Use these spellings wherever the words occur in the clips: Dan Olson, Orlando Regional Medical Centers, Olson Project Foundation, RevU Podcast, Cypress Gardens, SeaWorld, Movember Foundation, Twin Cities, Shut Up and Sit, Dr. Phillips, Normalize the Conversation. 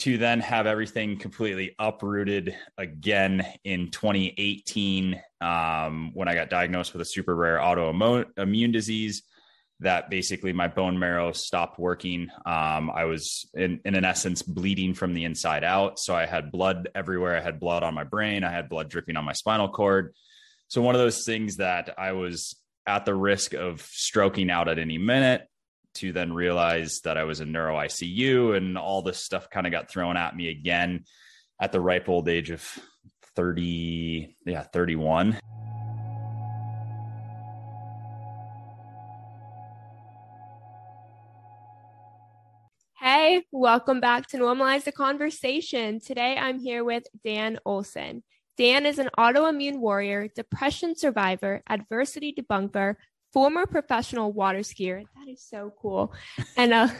to then have everything completely uprooted again in 2018, when I got diagnosed with a super rare autoimmune disease that basically my bone marrow stopped working. I was in essence bleeding from the inside out. So I had blood everywhere. I had blood on my brain. I had blood dripping on my spinal cord. So one of those things that I was at the risk of stroking out at any minute, to then realize that I was in neuro ICU, and all this stuff kind of got thrown at me again at the ripe old age of 31. Hey, welcome back to Normalize the Conversation. Today I'm here with Dan Olson. Dan is an autoimmune warrior, depression survivor, adversity debunker, former professional water skier — that is so cool — and a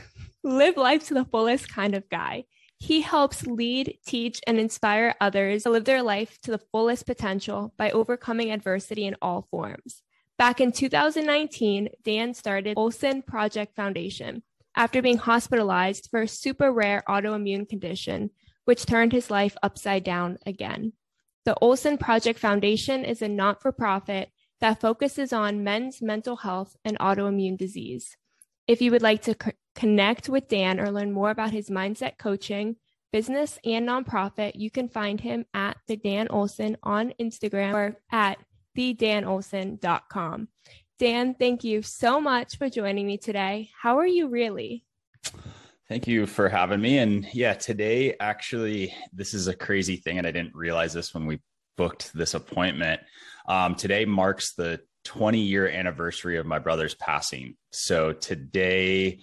live life to the fullest kind of guy. He helps lead, teach, and inspire others to live their life to the fullest potential by overcoming adversity in all forms. Back in 2019, Dan started Olson Project Foundation after being hospitalized for a super rare autoimmune condition, which turned his life upside down again. The Olson Project Foundation is a not-for-profit that focuses on men's mental health and autoimmune disease. If you would like to connect with Dan or learn more about his mindset coaching, business, and nonprofit, you can find him at The Dan Olson on Instagram or at thedanolson.com. Dan, thank you so much for joining me today. How are you really? Thank you for having me. And yeah, today, actually, this is a crazy thing, and I didn't realize this when we booked this appointment. Today marks the 20-year anniversary of my brother's passing. So today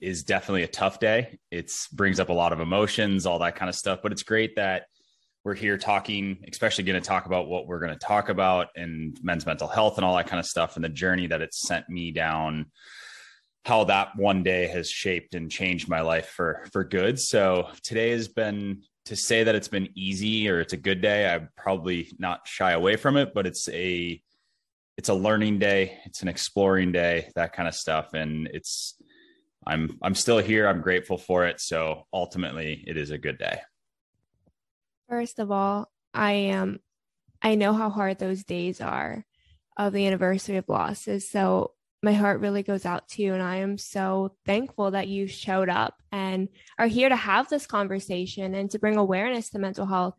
is definitely a tough day. It brings up a lot of emotions, all that kind of stuff, but it's great that we're here talking, especially going to talk about what we're going to talk about and men's mental health and all that kind of stuff, and the journey that it sent me down, how that one day has shaped and changed my life for good. So today has been — to say that it's been easy or it's a good day, I'm probably not shy away from it, but it's a learning day. It's an exploring day, that kind of stuff. And I'm still here. I'm grateful for it. So ultimately it is a good day. First of all, I know how hard those days are of the anniversary of losses. So my heart really goes out to you, and I am so thankful that you showed up and are here to have this conversation and to bring awareness to mental health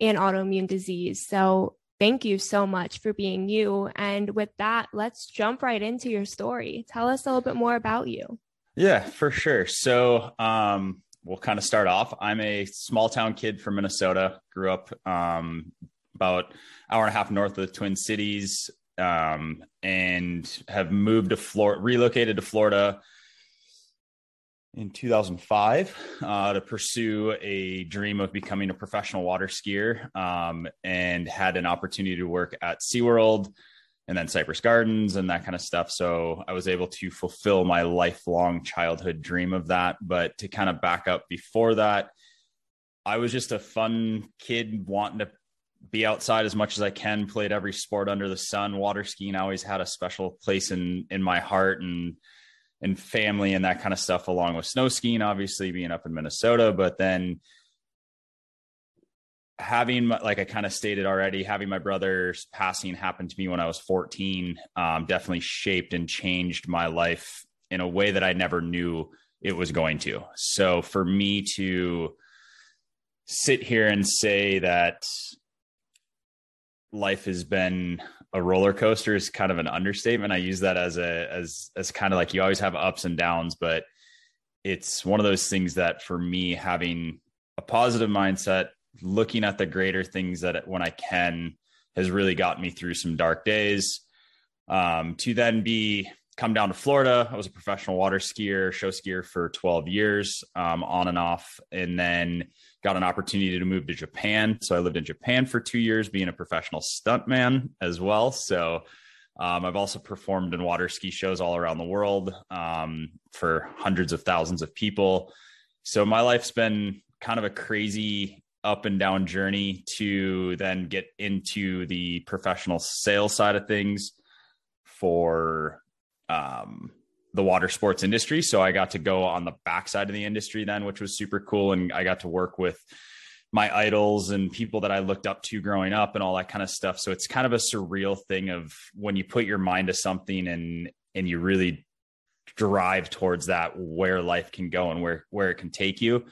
and autoimmune disease. So thank you so much for being you. And with that, let's jump right into your story. Tell us a little bit more about you. Yeah, for sure. So we'll kind of start off. I'm a small town kid from Minnesota, grew up about an hour and a half north of the Twin Cities, and have moved to Florida, relocated to Florida in 2005 to pursue a dream of becoming a professional water skier, and had an opportunity to work at SeaWorld and then Cypress Gardens and that kind of stuff. So I was able to fulfill my lifelong childhood dream of that. But to kind of back up before that, I was just a fun kid wanting to be outside as much as I can, played every sport under the sun. Water skiing always had a special place in my heart and family and that kind of stuff, along with snow skiing, obviously being up in Minnesota. But then having, like I kind of stated already, having my brother's passing happen to me when I was 14, definitely shaped and changed my life in a way that I never knew it was going to. So for me to sit here and say that life has been a roller coaster is kind of an understatement. I use that as kind of like, you always have ups and downs, but it's one of those things that for me, having a positive mindset, looking at the greater things that when I can, has really gotten me through some dark days. To then come down to Florida. I was a professional water skier, show skier for 12 years, on and off, and then got an opportunity to move to Japan. So I lived in Japan for 2 years, being a professional stuntman as well. So I've also performed in water ski shows all around the world, for hundreds of thousands of people. So my life's been kind of a crazy up and down journey to then get into the professional sales side of things for the water sports industry. So I got to go on the backside of the industry then, which was super cool. And I got to work with my idols and people that I looked up to growing up and all that kind of stuff. So it's kind of a surreal thing of when you put your mind to something and you really drive towards that, where life can go and where it can take you,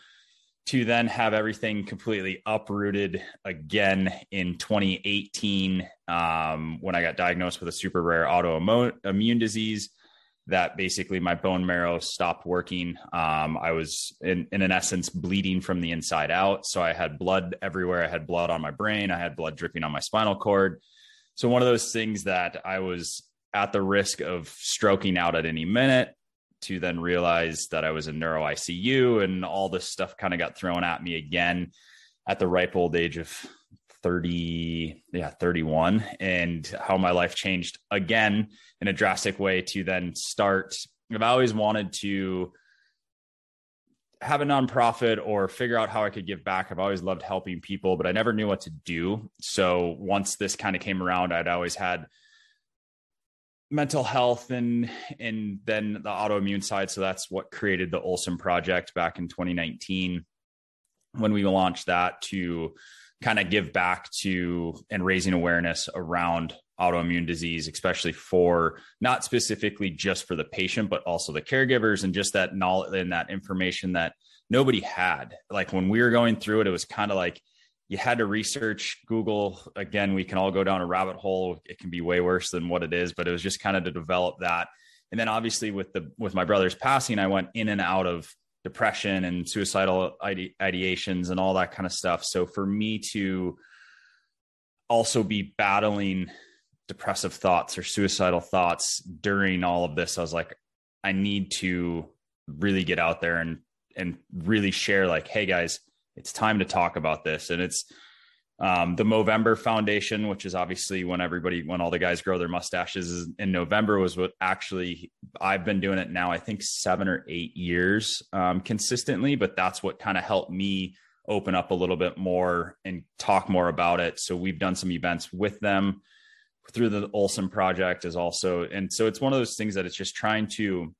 to then have everything completely uprooted again in 2018, when I got diagnosed with a super rare autoimmune disease that basically my bone marrow stopped working. I was in essence bleeding from the inside out. So I had blood everywhere. I had blood on my brain. I had blood dripping on my spinal cord. So one of those things that I was at the risk of stroking out at any minute, to then realize that I was in neuro ICU and all this stuff kind of got thrown at me again at the ripe old age of 31, and how my life changed again in a drastic way to then start. I've always wanted to have a nonprofit or figure out how I could give back. I've always loved helping people, but I never knew what to do. So once this kind of came around, I'd always had mental health and then the autoimmune side. So that's what created the Olson Project back in 2019, when we launched that, to kind of give back to and raising awareness around autoimmune disease, especially for not specifically just for the patient, but also the caregivers, and just that knowledge and that information that nobody had. Like when we were going through it was kind of like, you had to research, Google. Again, we can all go down a rabbit hole. It can be way worse than what it is, but it was just kind of to develop that. And then obviously with my brother's passing, I went in and out of depression and suicidal ideations and all that kind of stuff. So for me to also be battling depressive thoughts or suicidal thoughts during all of this, I was like, I need to really get out there and really share, like, hey guys, it's time to talk about this. And it's the Movember Foundation, which is obviously when all the guys grow their mustaches in November, was what actually, I've been doing it now, I think 7 or 8 years consistently, but that's what kind of helped me open up a little bit more and talk more about it. So we've done some events with them through the Olson Project is also. And so it's one of those things that it's just trying to,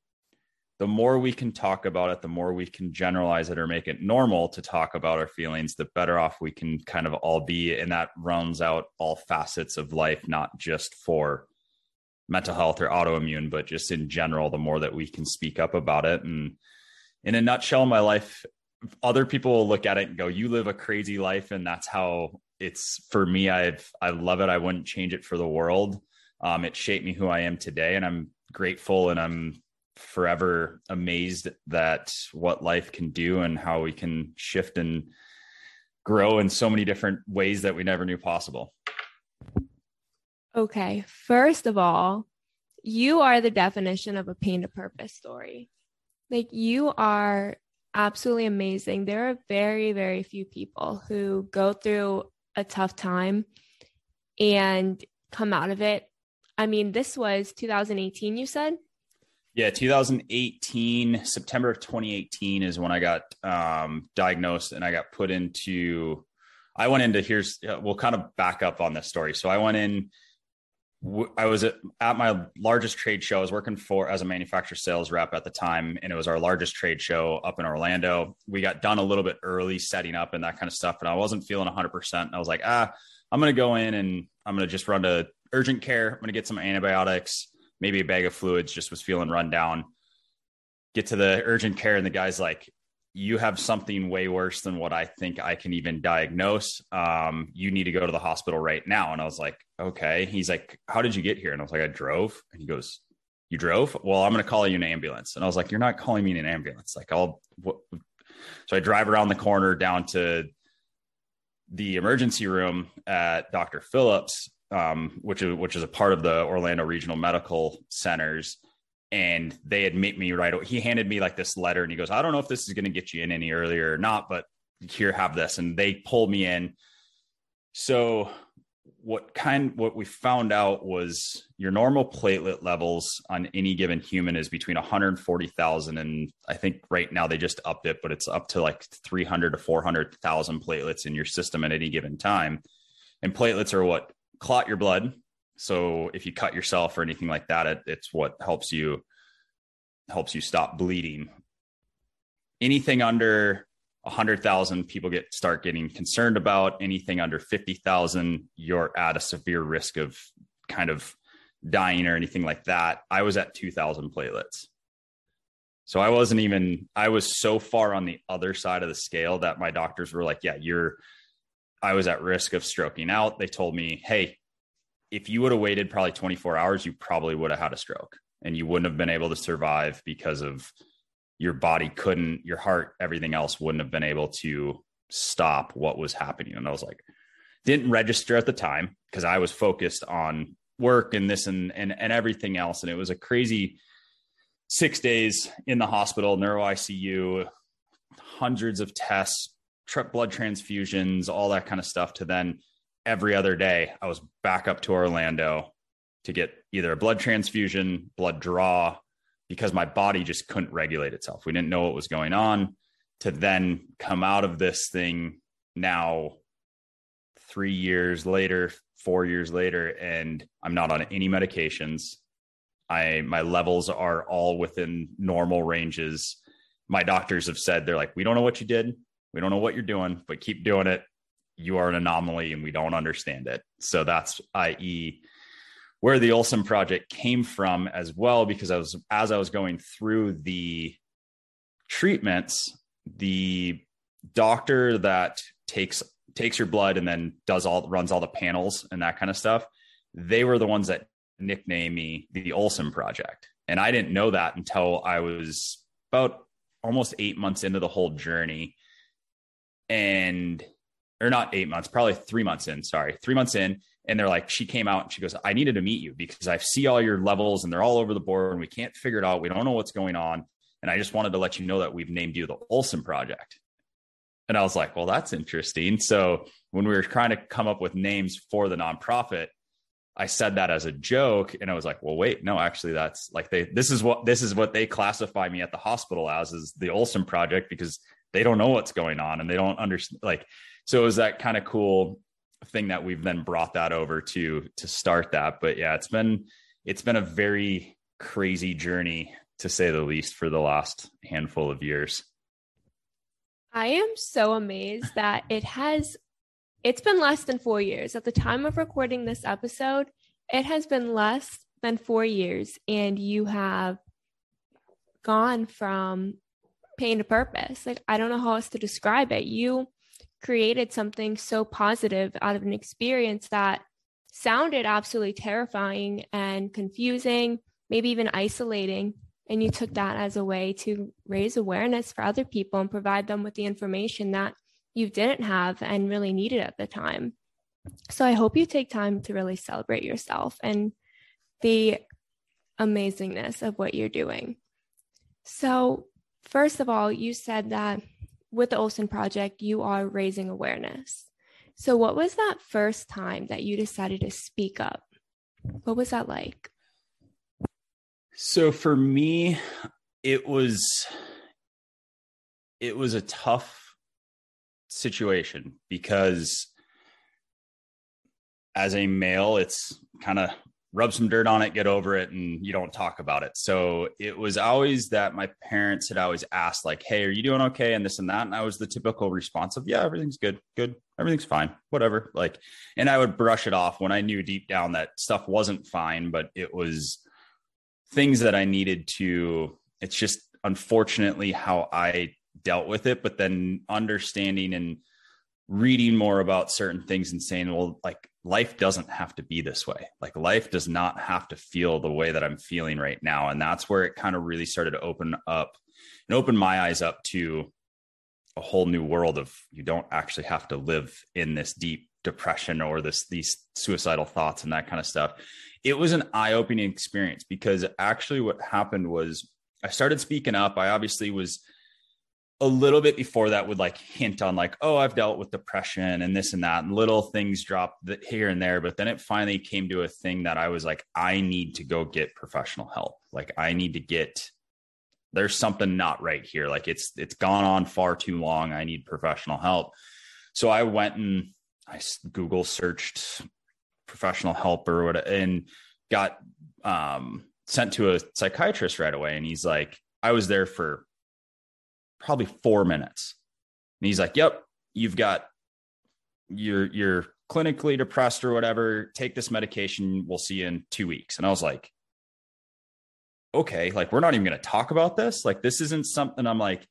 the more we can talk about it, the more we can generalize it or make it normal to talk about our feelings, the better off we can kind of all be. And that rounds out all facets of life, not just for mental health or autoimmune, but just in general, the more that we can speak up about it. And in a nutshell, my life, other people will look at it and go, you live a crazy life. And that's how it's for me. I love it. I wouldn't change it for the world. It shaped me who I am today, and I'm grateful, and I'm forever amazed that what life can do and how we can shift and grow in so many different ways that we never knew possible. Okay. First of all, you are the definition of a pain to purpose story. Like, you are absolutely amazing. There are very, very few people who go through a tough time and come out of it. I mean, this was 2018, you said? Yeah, 2018, September of 2018 is when I got diagnosed, and I got put into, we'll kind of back up on this story. So I went in, I was at my largest trade show. I was working as a manufacturer sales rep at the time, and it was our largest trade show up in Orlando. We got done a little bit early setting up and that kind of stuff, and I wasn't feeling 100%. And I was like, I'm going to go in and I'm going to just run to urgent care. I'm going to get some antibiotics, maybe a bag of fluids, just was feeling run down. Get to the urgent care, and the guy's like, you have something way worse than what I think I can even diagnose. You need to go to the hospital right now. And I was like, okay. He's like, how did you get here? And I was like, I drove. And he goes, you drove? Well, I'm going to call you an ambulance. And I was like, you're not calling me an ambulance. Like, so I drive around the corner down to the emergency room at Dr. Phillips, which is a part of the Orlando Regional Medical Centers. And they admit me right away. He handed me like this letter, and he goes, I don't know if this is going to get you in any earlier or not, but here, have this. And they pulled me in. So what we found out was your normal platelet levels on any given human is between 140,000. And I think right now they just upped it, but it's up to like 300 to 400,000 platelets in your system at any given time. And platelets are what clot your blood. So if you cut yourself or anything like that, it's what helps you helps you stop bleeding. Anything under 100,000 people start getting concerned about. Anything under 50,000, you're at a severe risk of kind of dying or anything like that. I was at 2,000 platelets. So I was so far on the other side of the scale that my doctors were like, I was at risk of stroking out. They told me, hey, if you would have waited probably 24 hours, you probably would have had a stroke and you wouldn't have been able to survive because of your body your heart, everything else wouldn't have been able to stop what was happening. And I was like, didn't register at the time because I was focused on work and this and everything else. And it was a crazy 6 days in the hospital, neuro ICU, hundreds of tests, blood transfusions, all that kind of stuff. To then every other day, I was back up to Orlando to get either a blood transfusion, blood draw, because my body just couldn't regulate itself. We didn't know what was going on. To then come out of this thing now 3 years later, 4 years later, and I'm not on any medications. My levels are all within normal ranges. My doctors have said, they're like, we don't know what you did. We don't know what you're doing, but keep doing it. You are an anomaly and we don't understand it. So that's i.e. where the Olson Project came from as well, because as I was going through the treatments, the doctor that takes your blood and then runs all the panels and that kind of stuff, they were the ones that nicknamed me the Olson Project. And I didn't know that until I was about almost 8 months into the whole journey. Probably 3 months in. 3 months in. And they're like, she came out and she goes, I needed to meet you because I see all your levels and they're all over the board and we can't figure it out. We don't know what's going on. And I just wanted to let you know that we've named you the Olson Project. And I was like, well, that's interesting. So when we were trying to come up with names for the nonprofit, I said that as a joke. And I was like, well, wait, no, actually that's like, this is what they classify me at the hospital as, is the Olson Project, because they don't know what's going on and they don't understand. So it was that kind of cool thing that we've then brought that over to start that. But yeah, it's been a very crazy journey, to say the least, for the last handful of years. I am so amazed that it's been less than 4 years. At the time of recording this episode, it has been less than 4 years and you have gone from pain to purpose. I don't know how else to describe it. You created something so positive out of an experience that sounded absolutely terrifying and confusing, maybe even isolating. And you took that as a way to raise awareness for other people and provide them with the information that you didn't have and really needed at the time. So I hope you take time to really celebrate yourself and the amazingness of what you're doing. So first of all, you said that with the Olson Project, you are raising awareness. So what was that first time that you decided to speak up? What was that like? So for me, it was a tough situation because as a male, it's kind of rub some dirt on it, get over it, and you don't talk about it. So it was always that my parents had always asked, like, hey, are you doing okay? And this and that. And I was the typical response of, yeah, everything's good. Everything's fine, whatever. And I would brush it off when I knew deep down that stuff wasn't fine, but it was things that I needed to, it's just unfortunately how I dealt with it. But then understanding and reading more about certain things and saying, well, life doesn't have to be this way. Life does not have to feel the way that I'm feeling right now. And that's where it kind of really started to open up and open my eyes up to a whole new world of, you don't actually have to live in this deep depression or these suicidal thoughts and that kind of stuff. It was an eye-opening experience because actually what happened was I started speaking up. I obviously was a little bit before that would hint on I've dealt with depression and this and that, and little things drop here and there. But then it finally came to a thing that I was like, I need to go get professional help. There's something not right here. It's gone on far too long. I need professional help. So I went and I Google searched professional help or whatever, and got sent to a psychiatrist right away. And he's like, I was there for probably 4 minutes. And he's like, yep, you've got, you're clinically depressed or whatever. Take this medication. We'll see you in 2 weeks. And I was like, okay, like, we're not even going to talk about this. Like, this isn't something I'm like,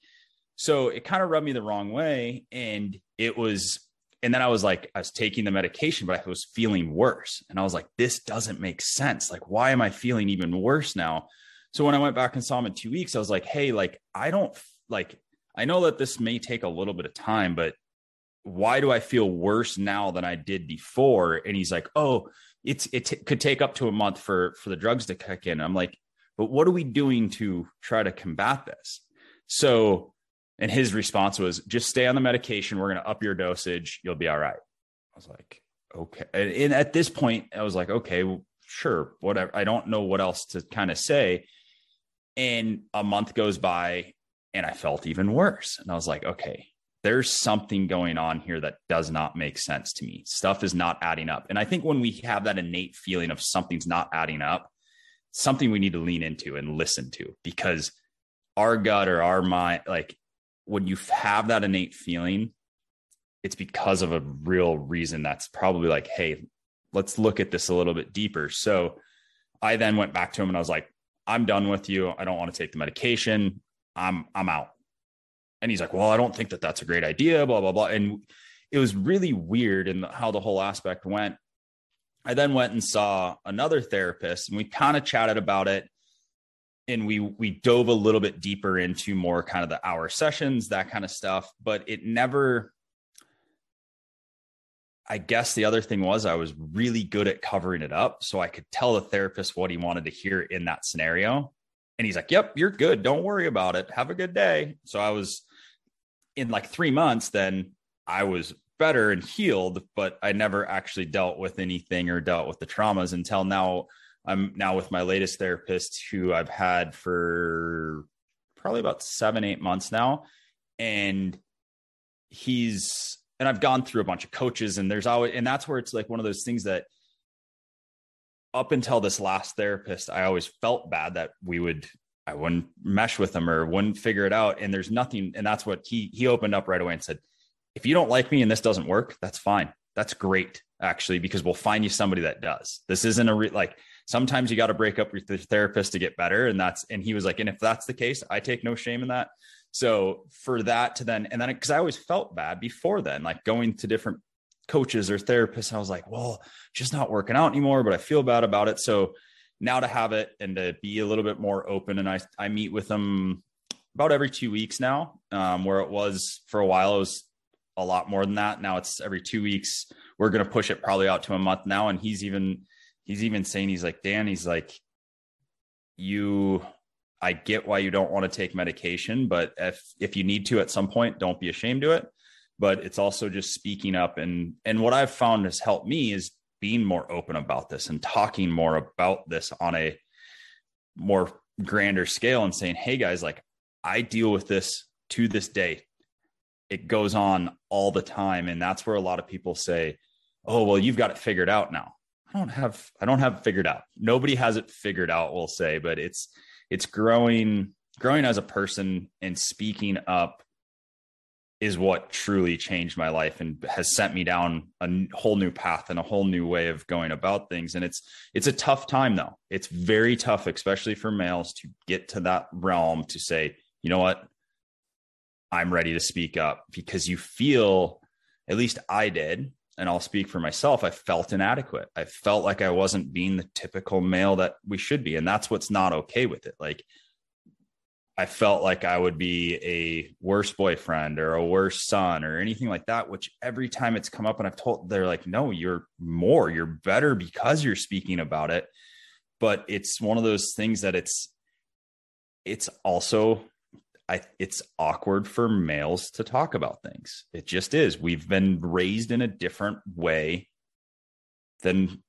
so it kind of rubbed me the wrong way. And it was, and then I was like, I was taking the medication, but I was feeling worse. And I was like, this doesn't make sense. Like, why am I feeling even worse now? So when I went back and saw him in 2 weeks, I was like, hey, like, I don't like, I know that this may take a little bit of time, but why do I feel worse now than I did before? And he's like, oh, it could take up to a month for the drugs to kick in. I'm like, but what are we doing to try to combat this? So, and his response was, just stay on the medication. We're going to up your dosage. You'll be all right. I was like, okay. And at this point, I was like, okay, well, sure, whatever. I don't know what else to kind of say. And a month goes by and I felt even worse. And I was like, okay, there's something going on here that does not make sense to me. Stuff is not adding up. And I think when we have that innate feeling of something's not adding up, something we need to lean into and listen to, because our gut or our mind, like, when you have that innate feeling, it's because of a real reason that's probably like, hey, let's look at this a little bit deeper. So I then went back to him and I was like, I'm done with you. I don't want to take the medication. I'm out. And he's like, well, I don't think that that's a great idea, blah, blah, blah. And it was really weird in how the whole aspect went. I then went and saw another therapist and we kind of chatted about it. And we dove a little bit deeper into more kind of the hour sessions, that kind of stuff. But it never, I guess the other thing was I was really good at covering it up. So I could tell the therapist what he wanted to hear in that scenario. And he's like, yep, you're good. Don't worry about it. Have a good day. So I was in like 3 months, then I was better and healed, but I never actually dealt with anything or dealt with the traumas until now. I'm now with my latest therapist who I've had for probably about 7-8 months now. And I've gone through a bunch of coaches, and and that's where it's like one of those things that up until this last therapist, I always felt bad that I wouldn't mesh with them or wouldn't figure it out. And there's nothing. And that's what he opened up right away and said, if you don't like me and this doesn't work, that's fine. That's great, actually, because we'll find you somebody that does. This isn't like sometimes you got to break up with the therapist to get better. And he was like, and if that's the case, I take no shame in that. So for that to then, and then because I always felt bad before then, like going to different coaches or therapists, I was like, well, just not working out anymore, but I feel bad about it. So now to have it and to be a little bit more open. And I meet with them about every 2 weeks now, where it was for a while, it was a lot more than that. Now it's every 2 weeks. We're going to push it probably out to a month now. And he's even saying, he's like, Dan, he's like, I get why you don't want to take medication, but if you need to at some point, don't be ashamed to it. But it's also just speaking up. And what I've found has helped me is being more open about this and talking more about this on a more grander scale and saying, hey guys, like, I deal with this to this day. It goes on all the time. And that's where a lot of people say, oh, well, you've got it figured out now. I don't have it figured out. Nobody has it figured out, we'll say, but it's growing as a person, and speaking up is what truly changed my life and has sent me down a whole new path and a whole new way of going about things. And it's a tough time though. It's very tough, especially for males, to get to that realm to say, you know what? I'm ready to speak up, because you feel, at least I did, and I'll speak for myself, I felt inadequate. I felt like I wasn't being the typical male that we should be. And that's what's not okay with it. Like, I felt like I would be a worse boyfriend or a worse son or anything like that, which every time it's come up and I've told, they're like, no, you're better because you're speaking about it. But it's one of those things that it's also, it's awkward for males to talk about things. It just is. We've been raised in a different way than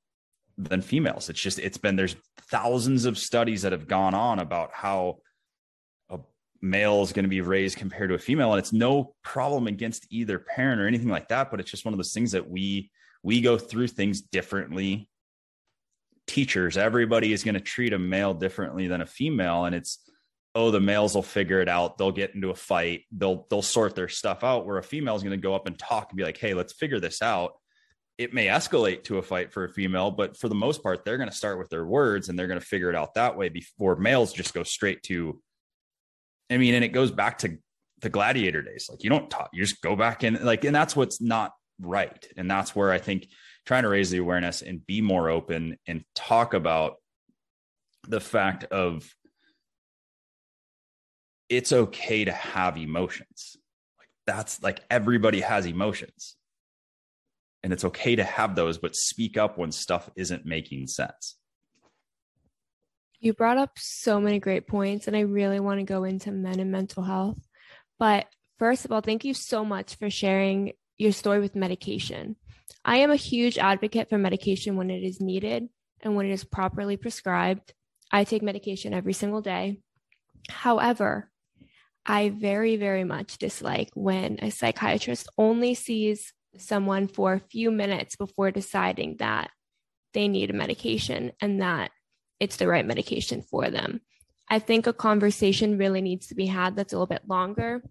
females. It's just, there's thousands of studies that have gone on about how a male is going to be raised compared to a female. And it's no problem against either parent or anything like that. But it's just one of those things that we go through things differently teachers, everybody is going to treat a male differently than a female. And it's, oh, the males will figure it out. They'll get into a fight. They'll sort their stuff out, where a female is going to go up and talk and be like, hey, let's figure this out. It may escalate to a fight for a female, but for the most part, they're going to start with their words and they're going to figure it out that way, before males just go straight to, and it goes back to the gladiator days. Like, you don't talk, you just go back in, and that's what's not right. And that's where I think trying to raise the awareness and be more open and talk about the fact of it's okay to have emotions. Everybody has emotions, and it's okay to have those, but speak up when stuff isn't making sense. You brought up so many great points, and I really want to go into men and mental health. But first of all, thank you so much for sharing your story with medication. I am a huge advocate for medication when it is needed and when it is properly prescribed. I take medication every single day. However, I very, very much dislike when a psychiatrist only sees someone for a few minutes before deciding that they need a medication and that it's the right medication for them. I think a conversation really needs to be had that's a little bit longer.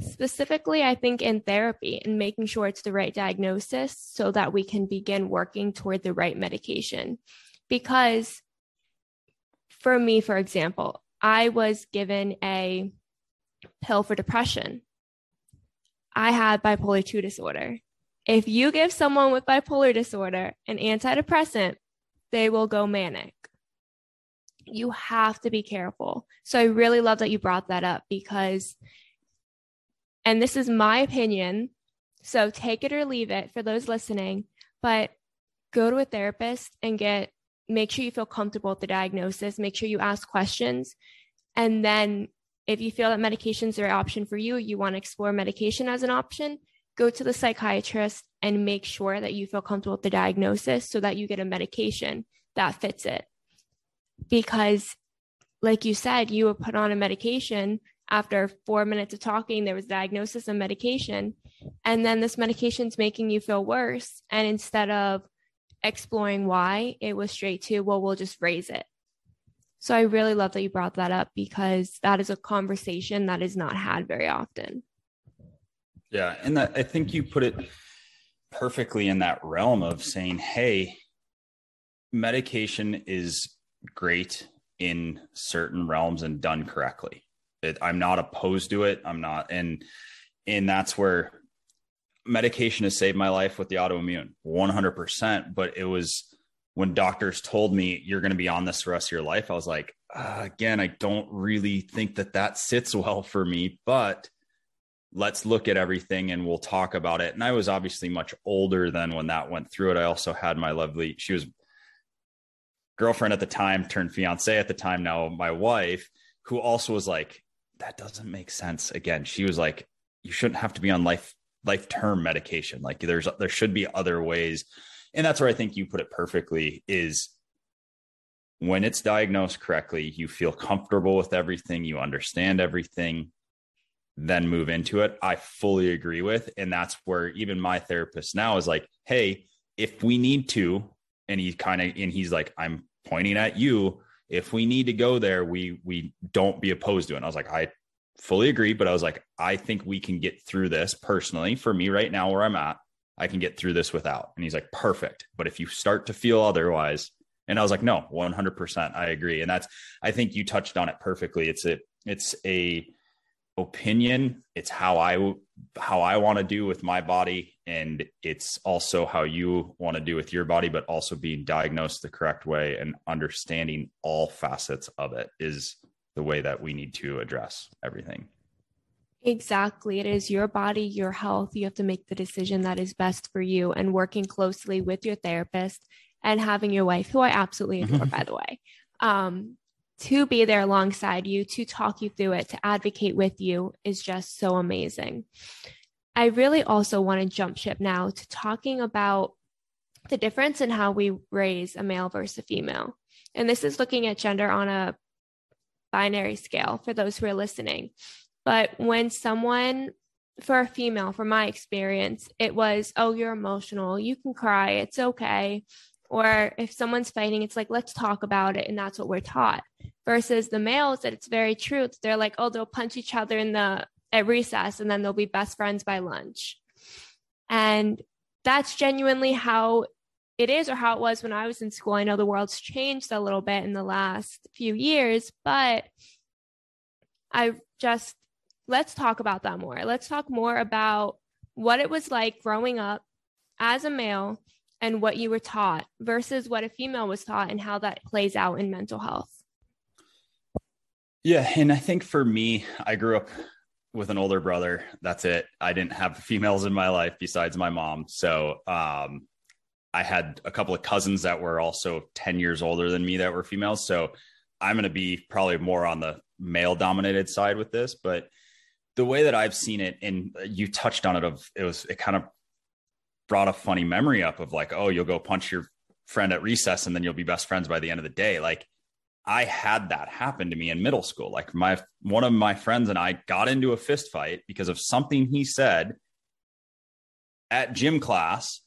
Specifically, I think in therapy and making sure it's the right diagnosis so that we can begin working toward the right medication. Because for me, for example, I was given a pill for depression. I had bipolar 2 disorder. If you give someone with bipolar disorder an antidepressant, they will go manic. You have to be careful. So I really love that you brought that up, because, and this is my opinion, so take it or leave it for those listening, but go to a therapist and make sure you feel comfortable with the diagnosis, make sure you ask questions. And then if you feel that medications are an option for you, you want to explore medication as an option, go to the psychiatrist and make sure that you feel comfortable with the diagnosis so that you get a medication that fits it. Because like you said, you were put on a medication after 4 minutes of talking, there was diagnosis and medication. And then this medication's making you feel worse. And instead of exploring why, it was straight to, well, we'll just raise it. So I really love that you brought that up, because that is a conversation that is not had very often. Yeah. And that, I think you put it perfectly in that realm of saying, hey, medication is great in certain realms and done correctly. I'm not opposed to it. I'm not. And that's where medication has saved my life with the autoimmune 100%. But it was when doctors told me you're going to be on this the rest of your life, I was like, again, I don't really think that sits well for me, but let's look at everything and we'll talk about it. And I was obviously much older than when that went through it. I also had my lovely, she was girlfriend at the time, turned fiance at the time, now my wife, who also was like, that doesn't make sense. Again, she was like, you shouldn't have to be on life term medication. Like there should be other ways. And that's where I think you put it perfectly, is when it's diagnosed correctly, you feel comfortable with everything, you understand everything, then move into it. I fully agree with. And that's where even my therapist now is like, hey, if we need to, and he's like, I'm pointing at you. If we need to go there, we don't be opposed to it. And I was like, I fully agree. But I was like, I think we can get through this personally. For me right now, where I'm at, I can get through this without. And he's like, perfect. But if you start to feel otherwise, and I was like, no, 100%, I agree. And I think you touched on it perfectly. It's a opinion. It's how I want to do with my body. And it's also how you want to do with your body, but also being diagnosed the correct way and understanding all facets of it is the way that we need to address everything. Exactly. It is your body, your health. You have to make the decision that is best for you, and working closely with your therapist and having your wife, who I absolutely adore, by the way, to be there alongside you, to talk you through it, to advocate with you is just so amazing. I really also want to jump ship now to talking about the difference in how we raise a male versus a female. And this is looking at gender on a binary scale for those who are listening. But when someone, for a female, from my experience, it was, oh, you're emotional, you can cry, it's okay. Or if someone's fighting, it's like, let's talk about it. And that's what we're taught. Versus the males, that it's very true. They're like, oh, they'll punch each other in the at recess, and then they'll be best friends by lunch. And that's genuinely how it is, or how it was when I was in school. I know the world's changed a little bit in the last few years, but let's talk about that more. Let's talk more about what it was like growing up as a male and what you were taught versus what a female was taught and how that plays out in mental health. Yeah. And I think for me, I grew up with an older brother. That's it. I didn't have females in my life besides my mom. So, I had a couple of cousins that were also 10 years older than me that were females. So I'm going to be probably more on the male dominated side with this, but the way that I've seen it, and you touched on it, it kind of brought a funny memory up of like, oh, you'll go punch your friend at recess and then you'll be best friends by the end of the day. Like, I had that happen to me in middle school. Like one of my friends and I got into a fist fight because of something he said at gym class.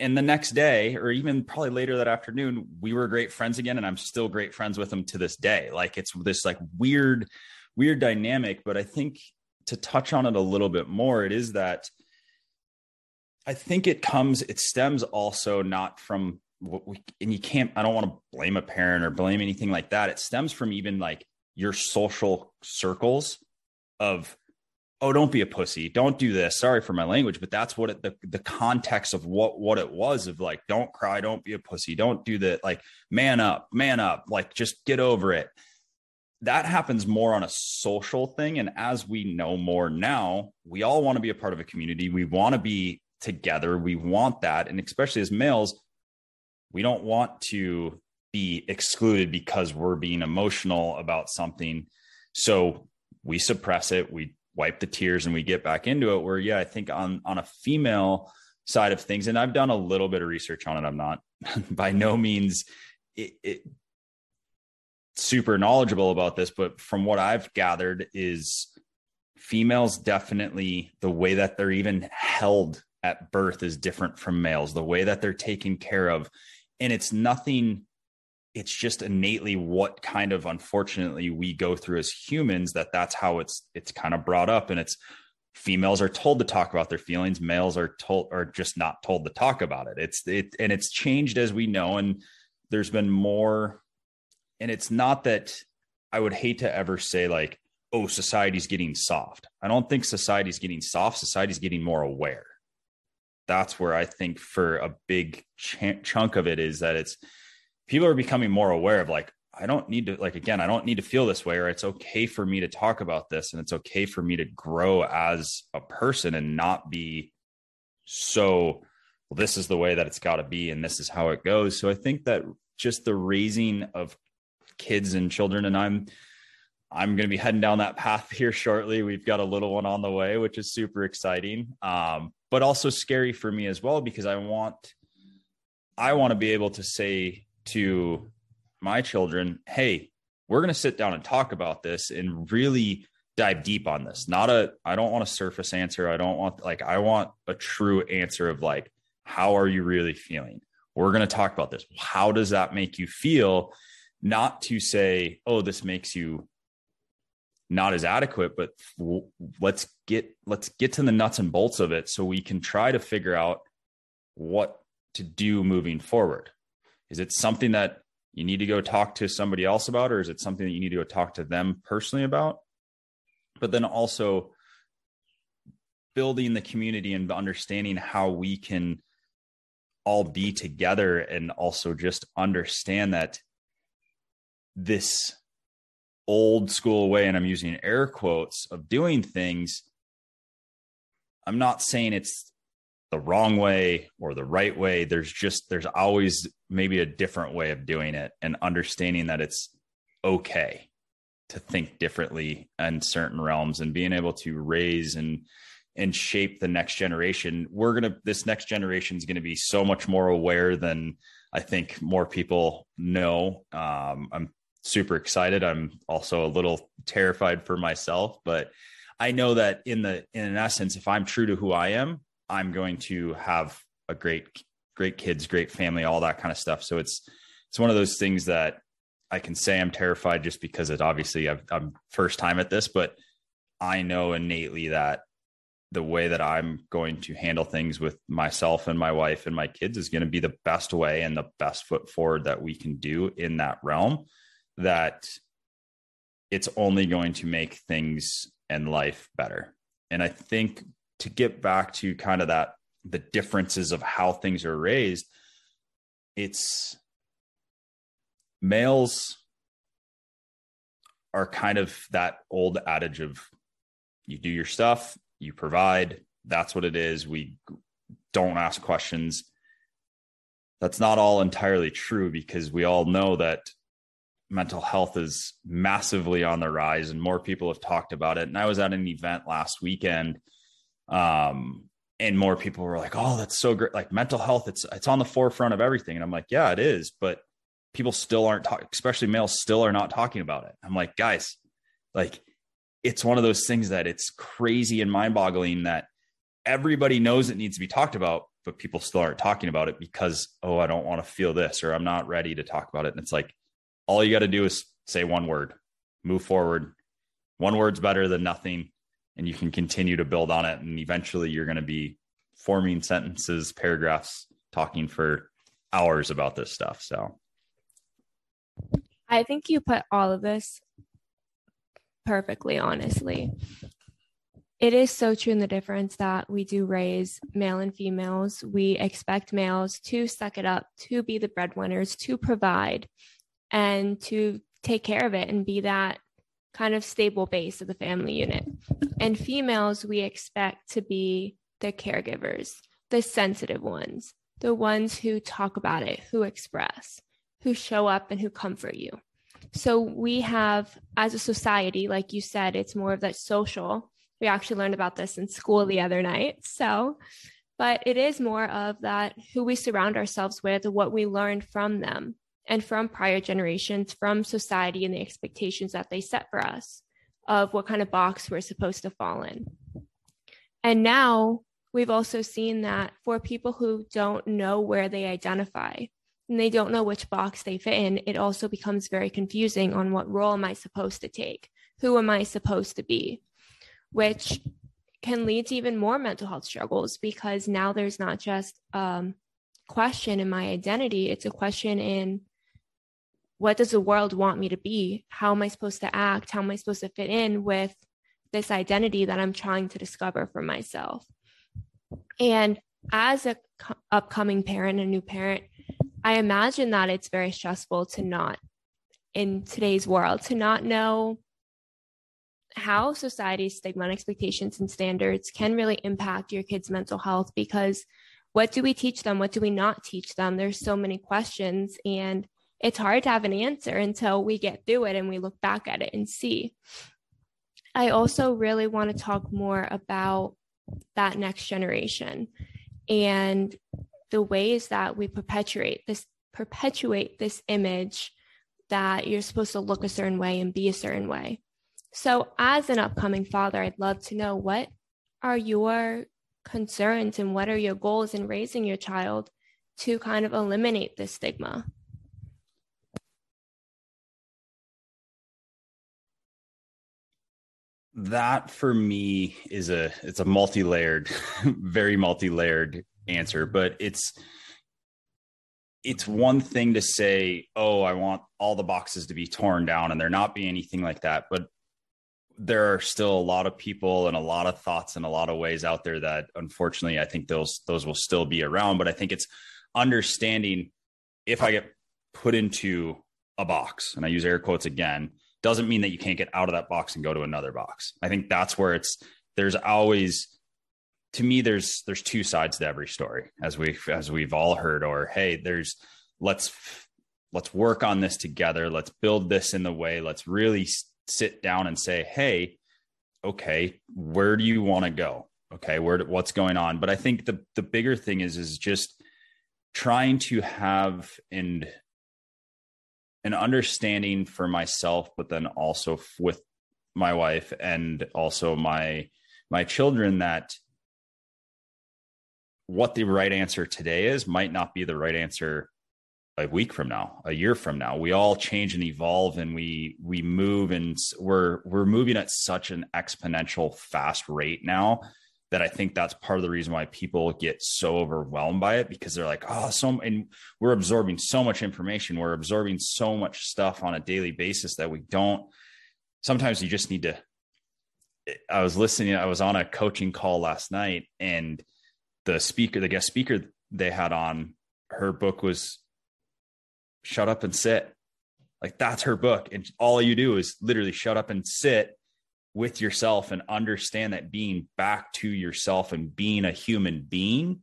And the next day, or even probably later that afternoon, we were great friends again. And I'm still great friends with him to this day. Like, it's this like weird dynamic. But I think to touch on it a little bit more, it is that I think it stems also not from what I don't want to blame a parent or blame anything like that. It stems from even like your social circles of, oh, don't be a pussy. Don't do this. Sorry for my language, but that's what the context of what it was of like, don't cry. Don't be a pussy. Don't do that. Like, man up, like just get over it. That happens more on a social thing. And as we know more now, we all want to be a part of a community. We want to be together. We want that. And especially as males, we don't want to be excluded because we're being emotional about something. So we suppress it. We wipe the tears and we get back into it, where, yeah, I think on a female side of things, and I've done a little bit of research on it. I'm not by no means super knowledgeable about this, but from what I've gathered is females, definitely the way that they're even held at birth is different from males, the way that they're taken care of. And it's nothing, it's just innately what kind of, unfortunately, we go through as humans, that's how it's kind of brought up. And it's, females are told to talk about their feelings. Males are just not told to talk about it. And it's changed, as we know, and there's been more, and it's not that I would hate to ever say like, oh, society's getting soft. I don't think society's getting soft. Society's getting more aware. That's where I think for a big chunk of it is that it's, people are becoming more aware of like, I don't need to feel this way, or it's okay for me to talk about this. And it's okay for me to grow as a person and not be so, well, this is the way that it's got to be, and this is how it goes. So I think that just the raising of kids and children, and I'm going to be heading down that path here shortly. We've got a little one on the way, which is super exciting. But also scary for me as well, because I want to be able to say to my children, hey, we're going to sit down and talk about this and really dive deep on this. I don't want a surface answer. I want a true answer of like, how are you really feeling? We're going to talk about this. How does that make you feel? Not to say, oh, this makes you not as adequate, but let's get to the nuts and bolts of it so we can try to figure out what to do moving forward. Is it something that you need to go talk to somebody else about, or is it something that you need to go talk to them personally about? But then also building the community and understanding how we can all be together, and also just understand that this old school way, and I'm using air quotes, of doing things, I'm not saying it's the wrong way or the right way. There's always maybe a different way of doing it, and understanding that it's okay to think differently in certain realms, and being able to raise and shape the next generation. This next generation is going to be so much more aware than I think more people know. I'm super excited. I'm also a little terrified for myself, but I know that in essence, if I'm true to who I am, I'm going to have a great great kids, great family, all that kind of stuff. So it's one of those things that I can say I'm terrified just because it obviously I'm first time at this, but I know innately that the way that I'm going to handle things with myself and my wife and my kids is going to be the best way and the best foot forward that we can do in that realm, that it's only going to make things and life better. And I think to get back to kind of that, the differences of how things are raised, it's males are kind of that old adage of you do your stuff, you provide, that's what it is. We don't ask questions. That's not all entirely true, because we all know that mental health is massively on the rise and more people have talked about it. And I was at an event last weekend, and more people were like, oh, that's so great. Like mental health, it's on the forefront of everything. And I'm like, yeah, it is. But people still aren't talking, especially males still are not talking about it. I'm like, guys, like, it's one of those things that it's crazy and mind boggling that everybody knows it needs to be talked about, but people still aren't talking about it because, oh, I don't want to feel this, or I'm not ready to talk about it. And it's like, all you got to do is say one word, move forward. One word's better than nothing. And you can continue to build on it. And eventually you're going to be forming sentences, paragraphs, talking for hours about this stuff. So I think you put all of this perfectly, honestly. It is so true in the difference that we do raise male and females. We expect males to suck it up, to be the breadwinners, to provide, and to take care of it and be that kind of stable base of the family unit. And females, we expect to be the caregivers, the sensitive ones, the ones who talk about it, who express, who show up, and who comfort you. So we have, as a society, like you said, it's more of that social. We actually learned about this in school the other night. So, but it is more of that who we surround ourselves with, what we learned from them and from prior generations, from society and the expectations that they set for us of what kind of box we're supposed to fall in. And now we've also seen that for people who don't know where they identify, and they don't know which box they fit in, it also becomes very confusing on what role am I supposed to take? Who am I supposed to be? Which can lead to even more mental health struggles, because now there's not just question in my identity, it's a question in what does the world want me to be? How am I supposed to act? How am I supposed to fit in with this identity that I'm trying to discover for myself? And as an upcoming parent, a new parent, I imagine that it's very stressful to not, in today's world, to not know how society's stigma and expectations and standards can really impact your kids' mental health, because what do we teach them? What do we not teach them? There's so many questions, and it's hard to have an answer until we get through it and we look back at it and see. I also really want to talk more about that next generation and the ways that we perpetuate this image that you're supposed to look a certain way and be a certain way. So as an upcoming father, I'd love to know, what are your concerns and what are your goals in raising your child to kind of eliminate this stigma? That for me is it's a multi-layered, very multi-layered answer, but it's one thing to say, oh, I want all the boxes to be torn down and there not be anything like that. But there are still a lot of people and a lot of thoughts and a lot of ways out there that, unfortunately, I think those will still be around. But I think it's understanding, if I get put into a box, and I use air quotes again, doesn't mean that you can't get out of that box and go to another box. I think that's where there's always, to me, there's two sides to every story, as we've all heard. Or, hey, let's work on this together. Let's build this in the way. Let's really sit down and say, hey, okay, where do you want to go? Okay, what's going on? But I think the bigger thing is just trying to have an understanding for myself, but then also with my wife and also my children, that what the right answer today is might not be the right answer a week from now, a year from now. We all change and evolve, and we move, and we're moving at such an exponential fast rate now that I think that's part of the reason why people get so overwhelmed by it, because they're like, and we're absorbing so much information. We're absorbing so much stuff on a daily basis that we don't, sometimes you just need to, I was listening, I was on a coaching call last night, and the guest speaker they had on, her book was Shut Up and Sit. Like, that's her book. And all you do is literally shut up and sit with yourself and understand that being back to yourself and being a human being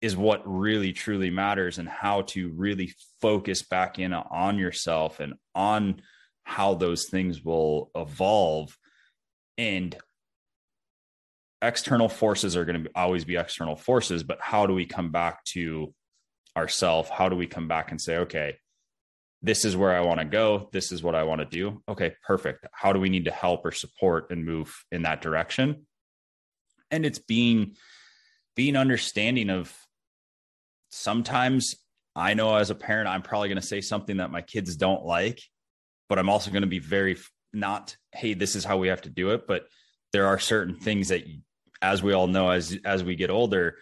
is what really truly matters, and how to really focus back in on yourself and on how those things will evolve. And external forces are going to always be external forces, but how do we come back to ourselves? How do we come back and say, okay, this is where I want to go. This is what I want to do. Okay, perfect. How do we need to help or support and move in that direction? And it's being understanding of, sometimes I know as a parent, I'm probably going to say something that my kids don't like, but I'm also going to be very not, hey, this is how we have to do it. But there are certain things that, as we all know, as we get older,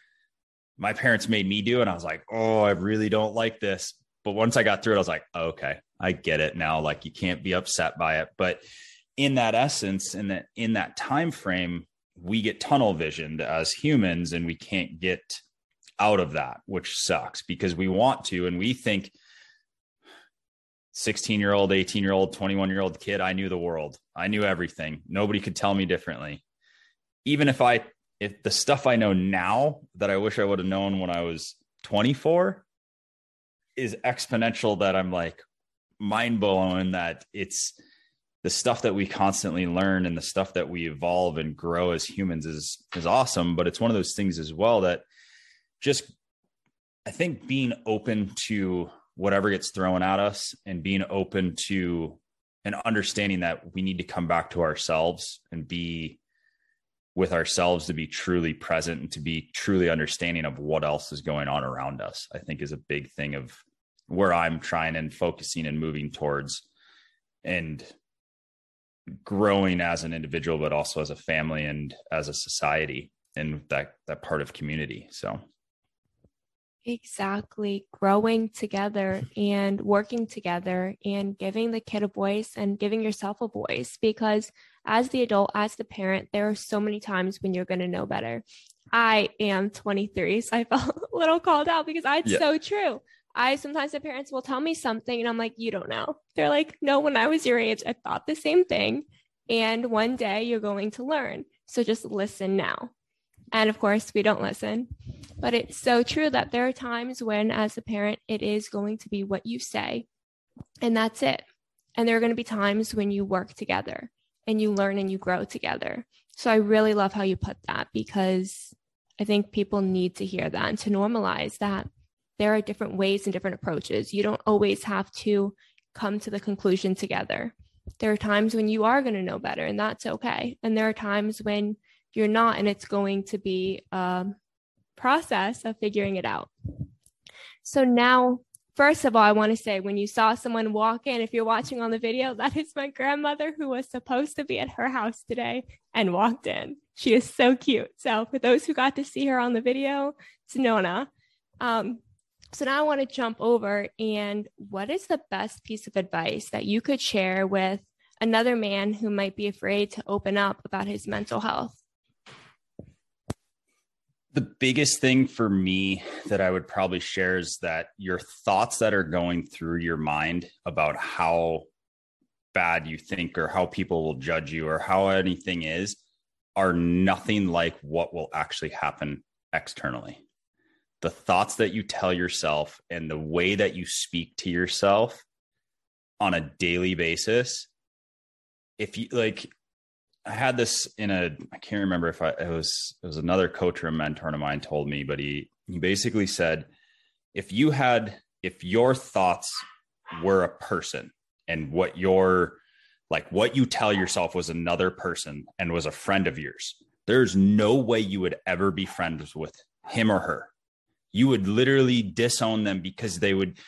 my parents made me do, and I was like, oh, I really don't like this. But once I got through it, I was like, oh, okay, I get it now. Like, you can't be upset by it. But in that essence, in that time frame, we get tunnel visioned as humans, and we can't get out of that, which sucks, because we want to, and we think 16-year-old, 18-year-old, 21-year-old kid, I knew the world. I knew everything. Nobody could tell me differently. Even if the stuff I know now that I wish I would have known when I was 24 is exponential, that I'm like mind blowing that it's the stuff that we constantly learn, and the stuff that we evolve and grow as humans is awesome. But it's one of those things as well that just, I think, being open to whatever gets thrown at us, and being open to and understanding that we need to come back to ourselves and be with ourselves to be truly present and to be truly understanding of what else is going on around us, I think, is a big thing of where I'm trying and focusing and moving towards and growing as an individual, but also as a family and as a society, and that part of community. So. Exactly. Growing together and working together and giving the kid a voice and giving yourself a voice, because as the adult, as the parent, there are so many times when you're going to know better. I am 23, so I felt a little called out, because it's so true. Sometimes the parents will tell me something and I'm like, you don't know. They're like, no, when I was your age, I thought the same thing. And one day you're going to learn. So just listen now. And of course, we don't listen, but it's so true that there are times when, as a parent, it is going to be what you say, and that's it. And there are going to be times when you work together and you learn and you grow together. So I really love how you put that, because I think people need to hear that and to normalize that there are different ways and different approaches. You don't always have to come to the conclusion together. There are times when you are going to know better, and that's okay. And there are times when you're not, and it's going to be a process of figuring it out. So now, first of all, I want to say, when you saw someone walk in, if you're watching on the video, that is my grandmother, who was supposed to be at her house today and walked in. She is so cute. So for those who got to see her on the video, it's Nona. So now I want to jump over, and what is the best piece of advice that you could share with another man who might be afraid to open up about his mental health? The biggest thing for me that I would probably share is that your thoughts that are going through your mind about how bad you think, or how people will judge you, or how anything is, are nothing like what will actually happen externally. The thoughts that you tell yourself and the way that you speak to yourself on a daily basis. If you I had this I can't remember if it was another coach or a mentor of mine told me, but he basically said, if your thoughts were a person, and what you tell yourself was another person and was a friend of yours, there's no way you would ever be friends with him or her. You would literally disown them because they would,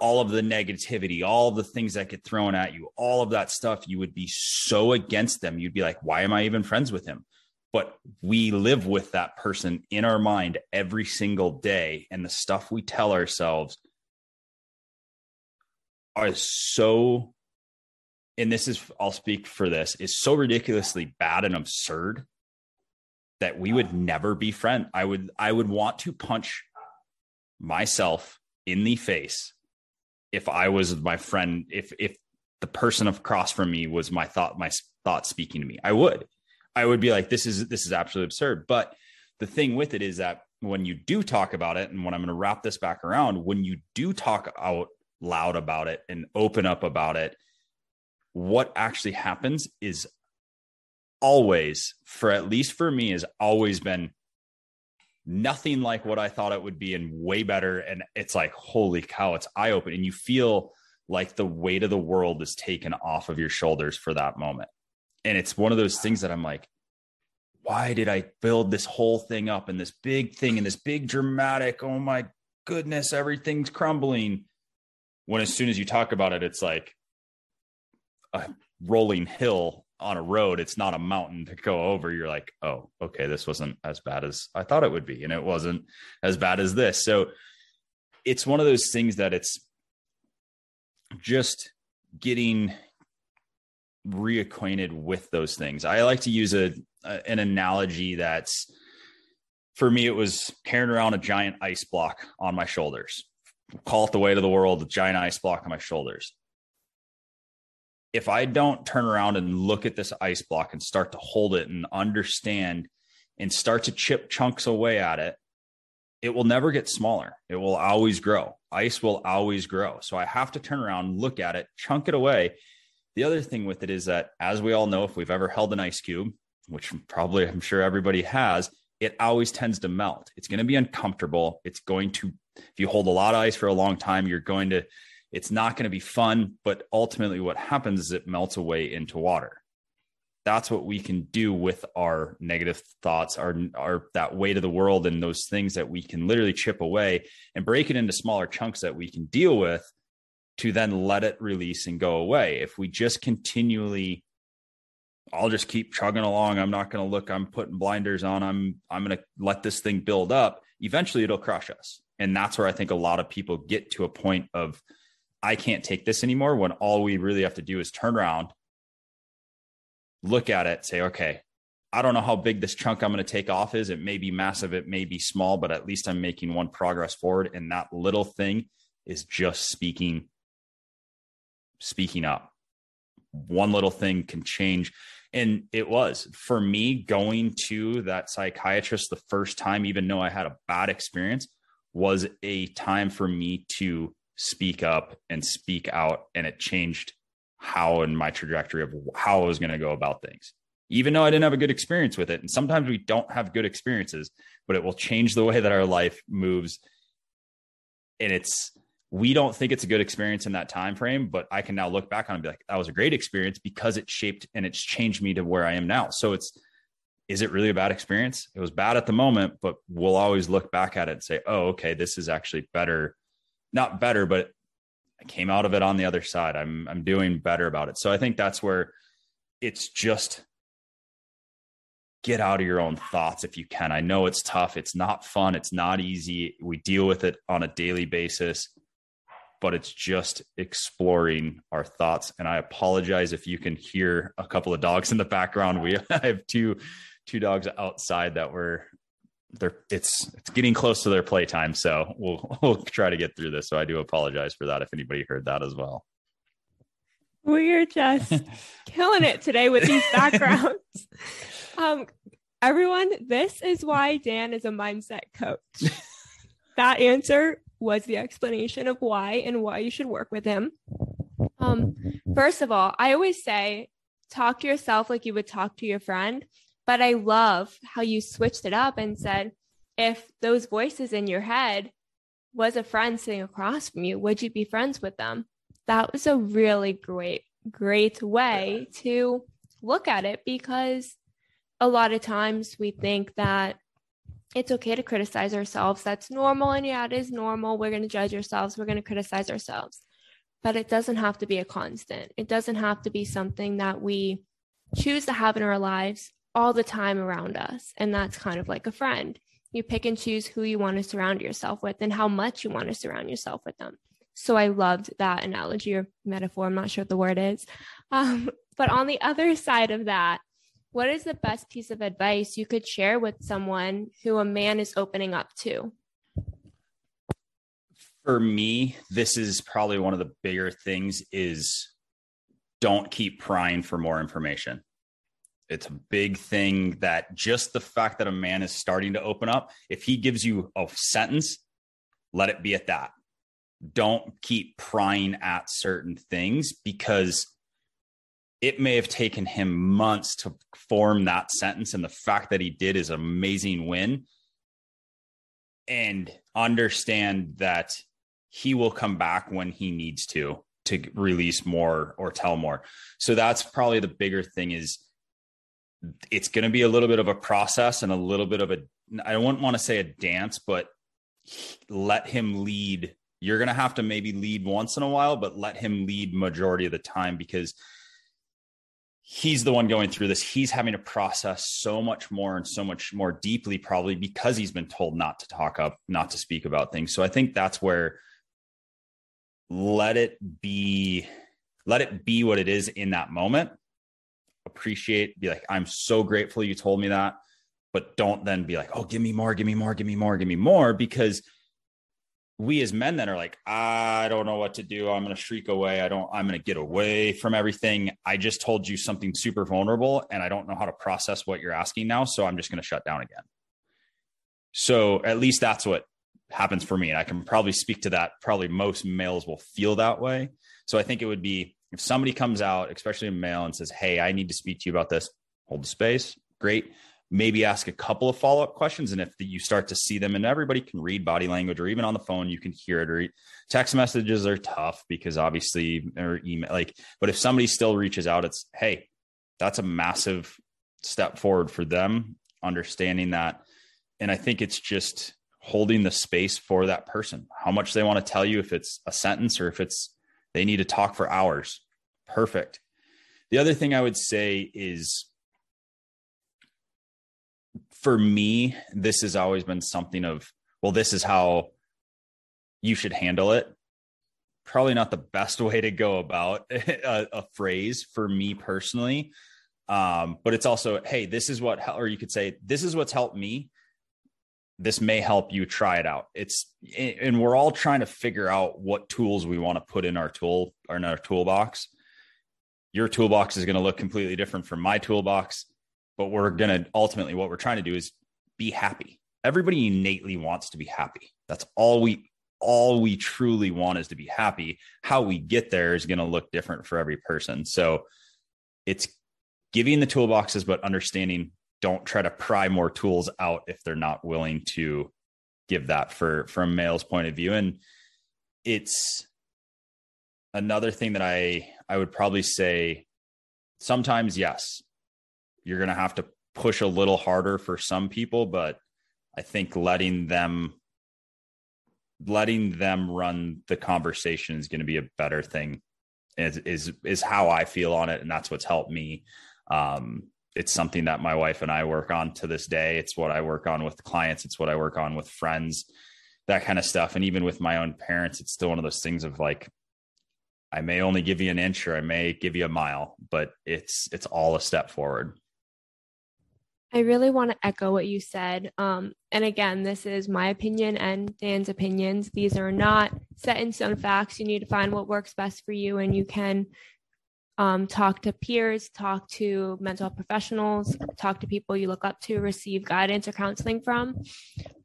all of the negativity, all the things that get thrown at you, all of that stuff, you would be so against them. You'd be like, why am I even friends with him? But we live with that person in our mind every single day. And the stuff we tell ourselves are so, and this is, I'll speak for this, is so ridiculously bad and absurd that we would never be friends. I would want to punch myself in the face if I was my friend, if the person across from me was my thought speaking to me, I would be like, this is absolutely absurd. But the thing with it is that when you do talk about it, and when I'm going to wrap this back around, when you do talk out loud about it and open up about it, what actually happens is always, for at least for me, has always been nothing like what I thought it would be and way better. And it's like, holy cow, it's eye-opening. And you feel like the weight of the world is taken off of your shoulders for that moment. And it's one of those things that I'm like, why did I build this whole thing up and this big thing and this big dramatic, oh my goodness, everything's crumbling. When as soon as you talk about it, it's like a rolling hill on a road. It's not a mountain to go over. You're like, oh, okay, this wasn't as bad as I thought it would be. And it wasn't as bad as this. So it's one of those things that it's just getting reacquainted with those things. I like to use an analogy that's, for me, it was carrying around a giant ice block on my shoulders. Call it the weight of the world, a giant ice block on my shoulders. If I don't turn around and look at this ice block and start to hold it and understand and start to chip chunks away at it, it will never get smaller. It will always grow. Ice will always grow. So I have to turn around, look at it, chunk it away. The other thing with it is that, as we all know, if we've ever held an ice cube, which probably I'm sure everybody has, it always tends to melt. It's going to be uncomfortable. It's going to, if you hold a lot of ice for a long time, it's not going to be fun, but ultimately what happens is it melts away into water. That's what we can do with our negative thoughts, our that weight of the world and those things that we can literally chip away and break it into smaller chunks that we can deal with, to then let it release and go away. If we just continually, I'll just keep chugging along. I'm not going to look, I'm putting blinders on. I'm going to let this thing build up. Eventually it'll crush us. And that's where I think a lot of people get to a point of, I can't take this anymore, when all we really have to do is turn around, look at it, say, okay, I don't know how big this chunk I'm going to take off is. It may be massive. It may be small, but at least I'm making one progress forward. And that little thing is just speaking up. One little thing can change. And it was, for me, going to that psychiatrist the first time, even though I had a bad experience, was a time for me to speak up and speak out. And it changed how, in my trajectory of how I was going to go about things, even though I didn't have a good experience with it. And sometimes we don't have good experiences, but it will change the way that our life moves. And we don't think it's a good experience in that time frame, but I can now look back on it and be like, that was a great experience because it shaped and it's changed me to where I am now. So is it really a bad experience? It was bad at the moment, but we'll always look back at it and say, oh, okay, this is actually better. Not better, but I came out of it on the other side. I'm doing better about it. So I think that's where it's just get out of your own thoughts if you can. I know it's tough. It's not fun. It's not easy. We deal with it on a daily basis, but it's just exploring our thoughts. And I apologize if you can hear a couple of dogs in the background. I have two dogs outside that were it's getting close to their playtime. So we'll try to get through this. So I do apologize for that if anybody heard that as well. We are just killing it today with these backgrounds. Everyone, this is why Dan is a mindset coach. That answer was the explanation of why and why you should work with him. First of all, I always say, talk to yourself like you would talk to your friend, but I love how you switched it up and said, if those voices in your head was a friend sitting across from you, would you be friends with them? That was a really great way to look at it, because a lot of times we think that it's okay to criticize ourselves. That's normal. And yeah, it is normal. We're going to judge ourselves. We're going to criticize ourselves. But it doesn't have to be a constant. It doesn't have to be something that we choose to have in our lives all the time around us. And that's kind of like a friend. You pick and choose who you want to surround yourself with and how much you want to surround yourself with them. So I loved that analogy or metaphor. I'm not sure what the word is. But on the other side of that, what is the best piece of advice you could share with someone who a man is opening up to? For me, this is probably one of the bigger things is don't keep prying for more information. It's a big thing that just the fact that a man is starting to open up, if he gives you a sentence, let it be at that. Don't keep prying at certain things because it may have taken him months to form that sentence. And the fact that he did is an amazing win. And understand that he will come back when he needs to release more or tell more. So that's probably the bigger thing is it's going to be a little bit of a process and a little bit of a, I wouldn't want to say a dance, but let him lead. You're going to have to maybe lead once in a while, but let him lead majority of the time because he's the one going through this. He's having to process so much more and so much more deeply, probably because he's been told not to speak about things. So I think that's where let it be what it is in that moment. Appreciate, be like, I'm so grateful you told me that, but don't then be like, oh, give me more, because we as men then are like, I don't know what to do. I'm going to shriek away. I'm going to get away from everything. I just told you something super vulnerable and I don't know how to process what you're asking now. So I'm just going to shut down again. So at least that's what happens for me. And I can probably speak to that. Probably most males will feel that way. So I think it would be if somebody comes out, especially a male, and says, hey, I need to speak to you about this, hold the space. Great. Maybe ask a couple of follow-up questions. And if you start to see them, and everybody can read body language, or even on the phone, you can hear it, or text messages are tough because obviously, or email, but if somebody still reaches out, it's, hey, that's a massive step forward for them, understanding that. And I think it's just holding the space for that person, how much they want to tell you, if it's a sentence or if it's, they need to talk for hours. Perfect. The other thing I would say is, for me, this has always been something of, well, this is how you should handle it. Probably not the best way to go about a phrase for me personally. But it's also, hey, this is what, or you could say, this is what's helped me. This may help you try it out. And we're all trying to figure out what tools we want to put in our tool or in our toolbox. Your toolbox is going to look completely different from my toolbox. But we're going to ultimately, what we're trying to do is be happy. Everybody innately wants to be happy. That's all we truly want is to be happy. How we get there is going to look different for every person. So it's giving the toolboxes, but understanding, don't try to pry more tools out if they're not willing to give that from a male's point of view. And it's another thing that I would probably say sometimes, yes, you're going to have to push a little harder for some people, but I think letting them run the conversation is going to be a better thing is how I feel on it. And that's what's helped me. It's something that my wife and I work on to this day. It's what I work on with clients. It's what I work on with friends, that kind of stuff. And even with my own parents, it's still one of those things of like, I may only give you an inch or I may give you a mile, but it's all a step forward. I really want to echo what you said. And again, this is my opinion and Dan's opinions. These are not set in stone facts. You need to find what works best for you. And you can talk to peers, talk to mental health professionals, talk to people you look up to, receive guidance or counseling from.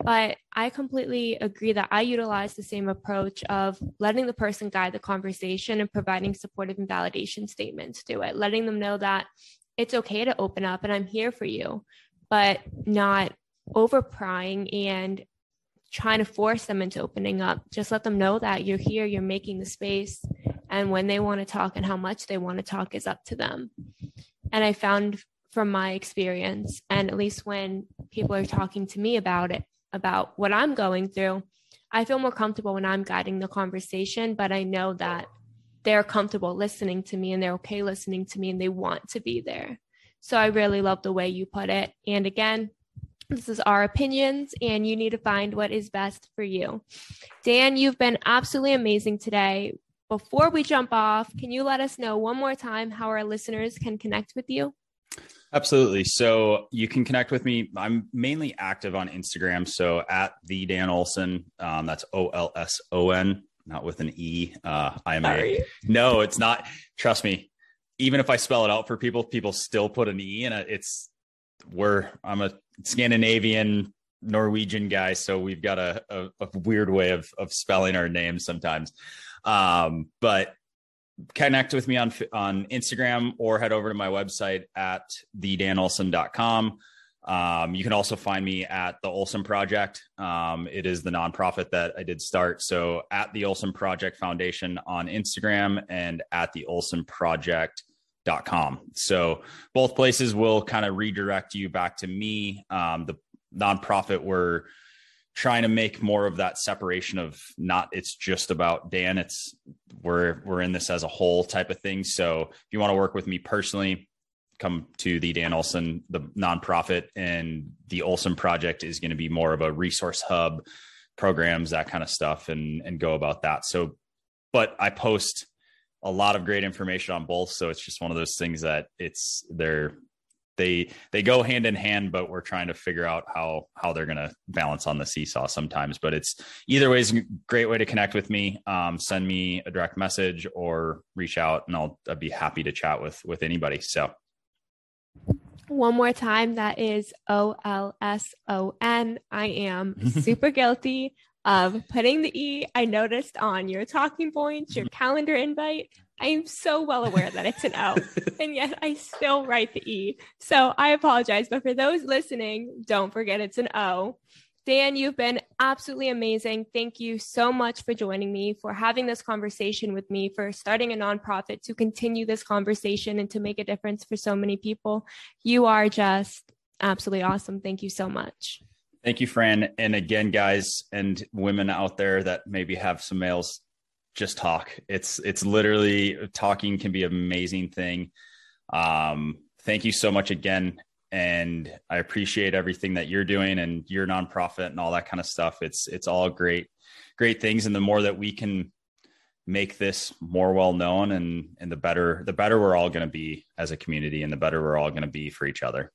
But I completely agree that I utilize the same approach of letting the person guide the conversation and providing supportive and validation statements to it, letting them know that it's okay to open up and I'm here for you, but not over prying and trying to force them into opening up. Just let them know that you're here, you're making the space, and when they want to talk and how much they want to talk is up to them. And I found from my experience, and at least when people are talking to me about it, about what I'm going through, I feel more comfortable when I'm guiding the conversation, but I know that they're comfortable listening to me and they're okay listening to me and they want to be there. So I really love the way you put it. And again, this is our opinions and you need to find what is best for you. Dan, you've been absolutely amazing today. Before we jump off, can you let us know one more time how our listeners can connect with you? Absolutely. So you can connect with me. I'm mainly active on Instagram. So at the Dan Olson, that's Olson, not with an E. No, it's not. Trust me. Even if I spell it out for people, people still put an E in it. I'm a Scandinavian, Norwegian guy. So we've got a weird way of spelling our names sometimes. But connect with me on Instagram or head over to my website at thedanolson.com. You can also find me at the Olson Project. It is the nonprofit that I did start. So at the Olson Project Foundation on Instagram and at the Olson Project.com. So both places will kind of redirect you back to me. The nonprofit, we're trying to make more of that separation of not, it's just about Dan, it's we're in this as a whole type of thing. So if you want to work with me personally, come to the Dan Olson, the nonprofit, and the Olson Project is going to be more of a resource hub, programs, that kind of stuff, and go about that. So, but I post a lot of great information on both. So it's just one of those things that they go hand in hand, but we're trying to figure out how they're going to balance on the seesaw sometimes, but it's either way is a great way to connect with me. Send me a direct message or reach out and I'd be happy to chat with anybody. So one more time, that is Olson. I am super guilty of putting the E I noticed on your talking points, your calendar invite. I am so well aware that it's an O and yet I still write the E. So I apologize, but for those listening, don't forget it's an O. Dan, you've been absolutely amazing. Thank you so much for joining me, for having this conversation with me, for starting a nonprofit to continue this conversation and to make a difference for so many people. You are just absolutely awesome. Thank you so much. Thank you, Fran. And again, guys and women out there that maybe have some males, just talk. It's literally, talking can be an amazing thing. Thank you so much again. And I appreciate everything that you're doing and your nonprofit and all that kind of stuff. It's all great things. And the more that we can make this more well known and the better we're all going to be as a community and the better we're all going to be for each other.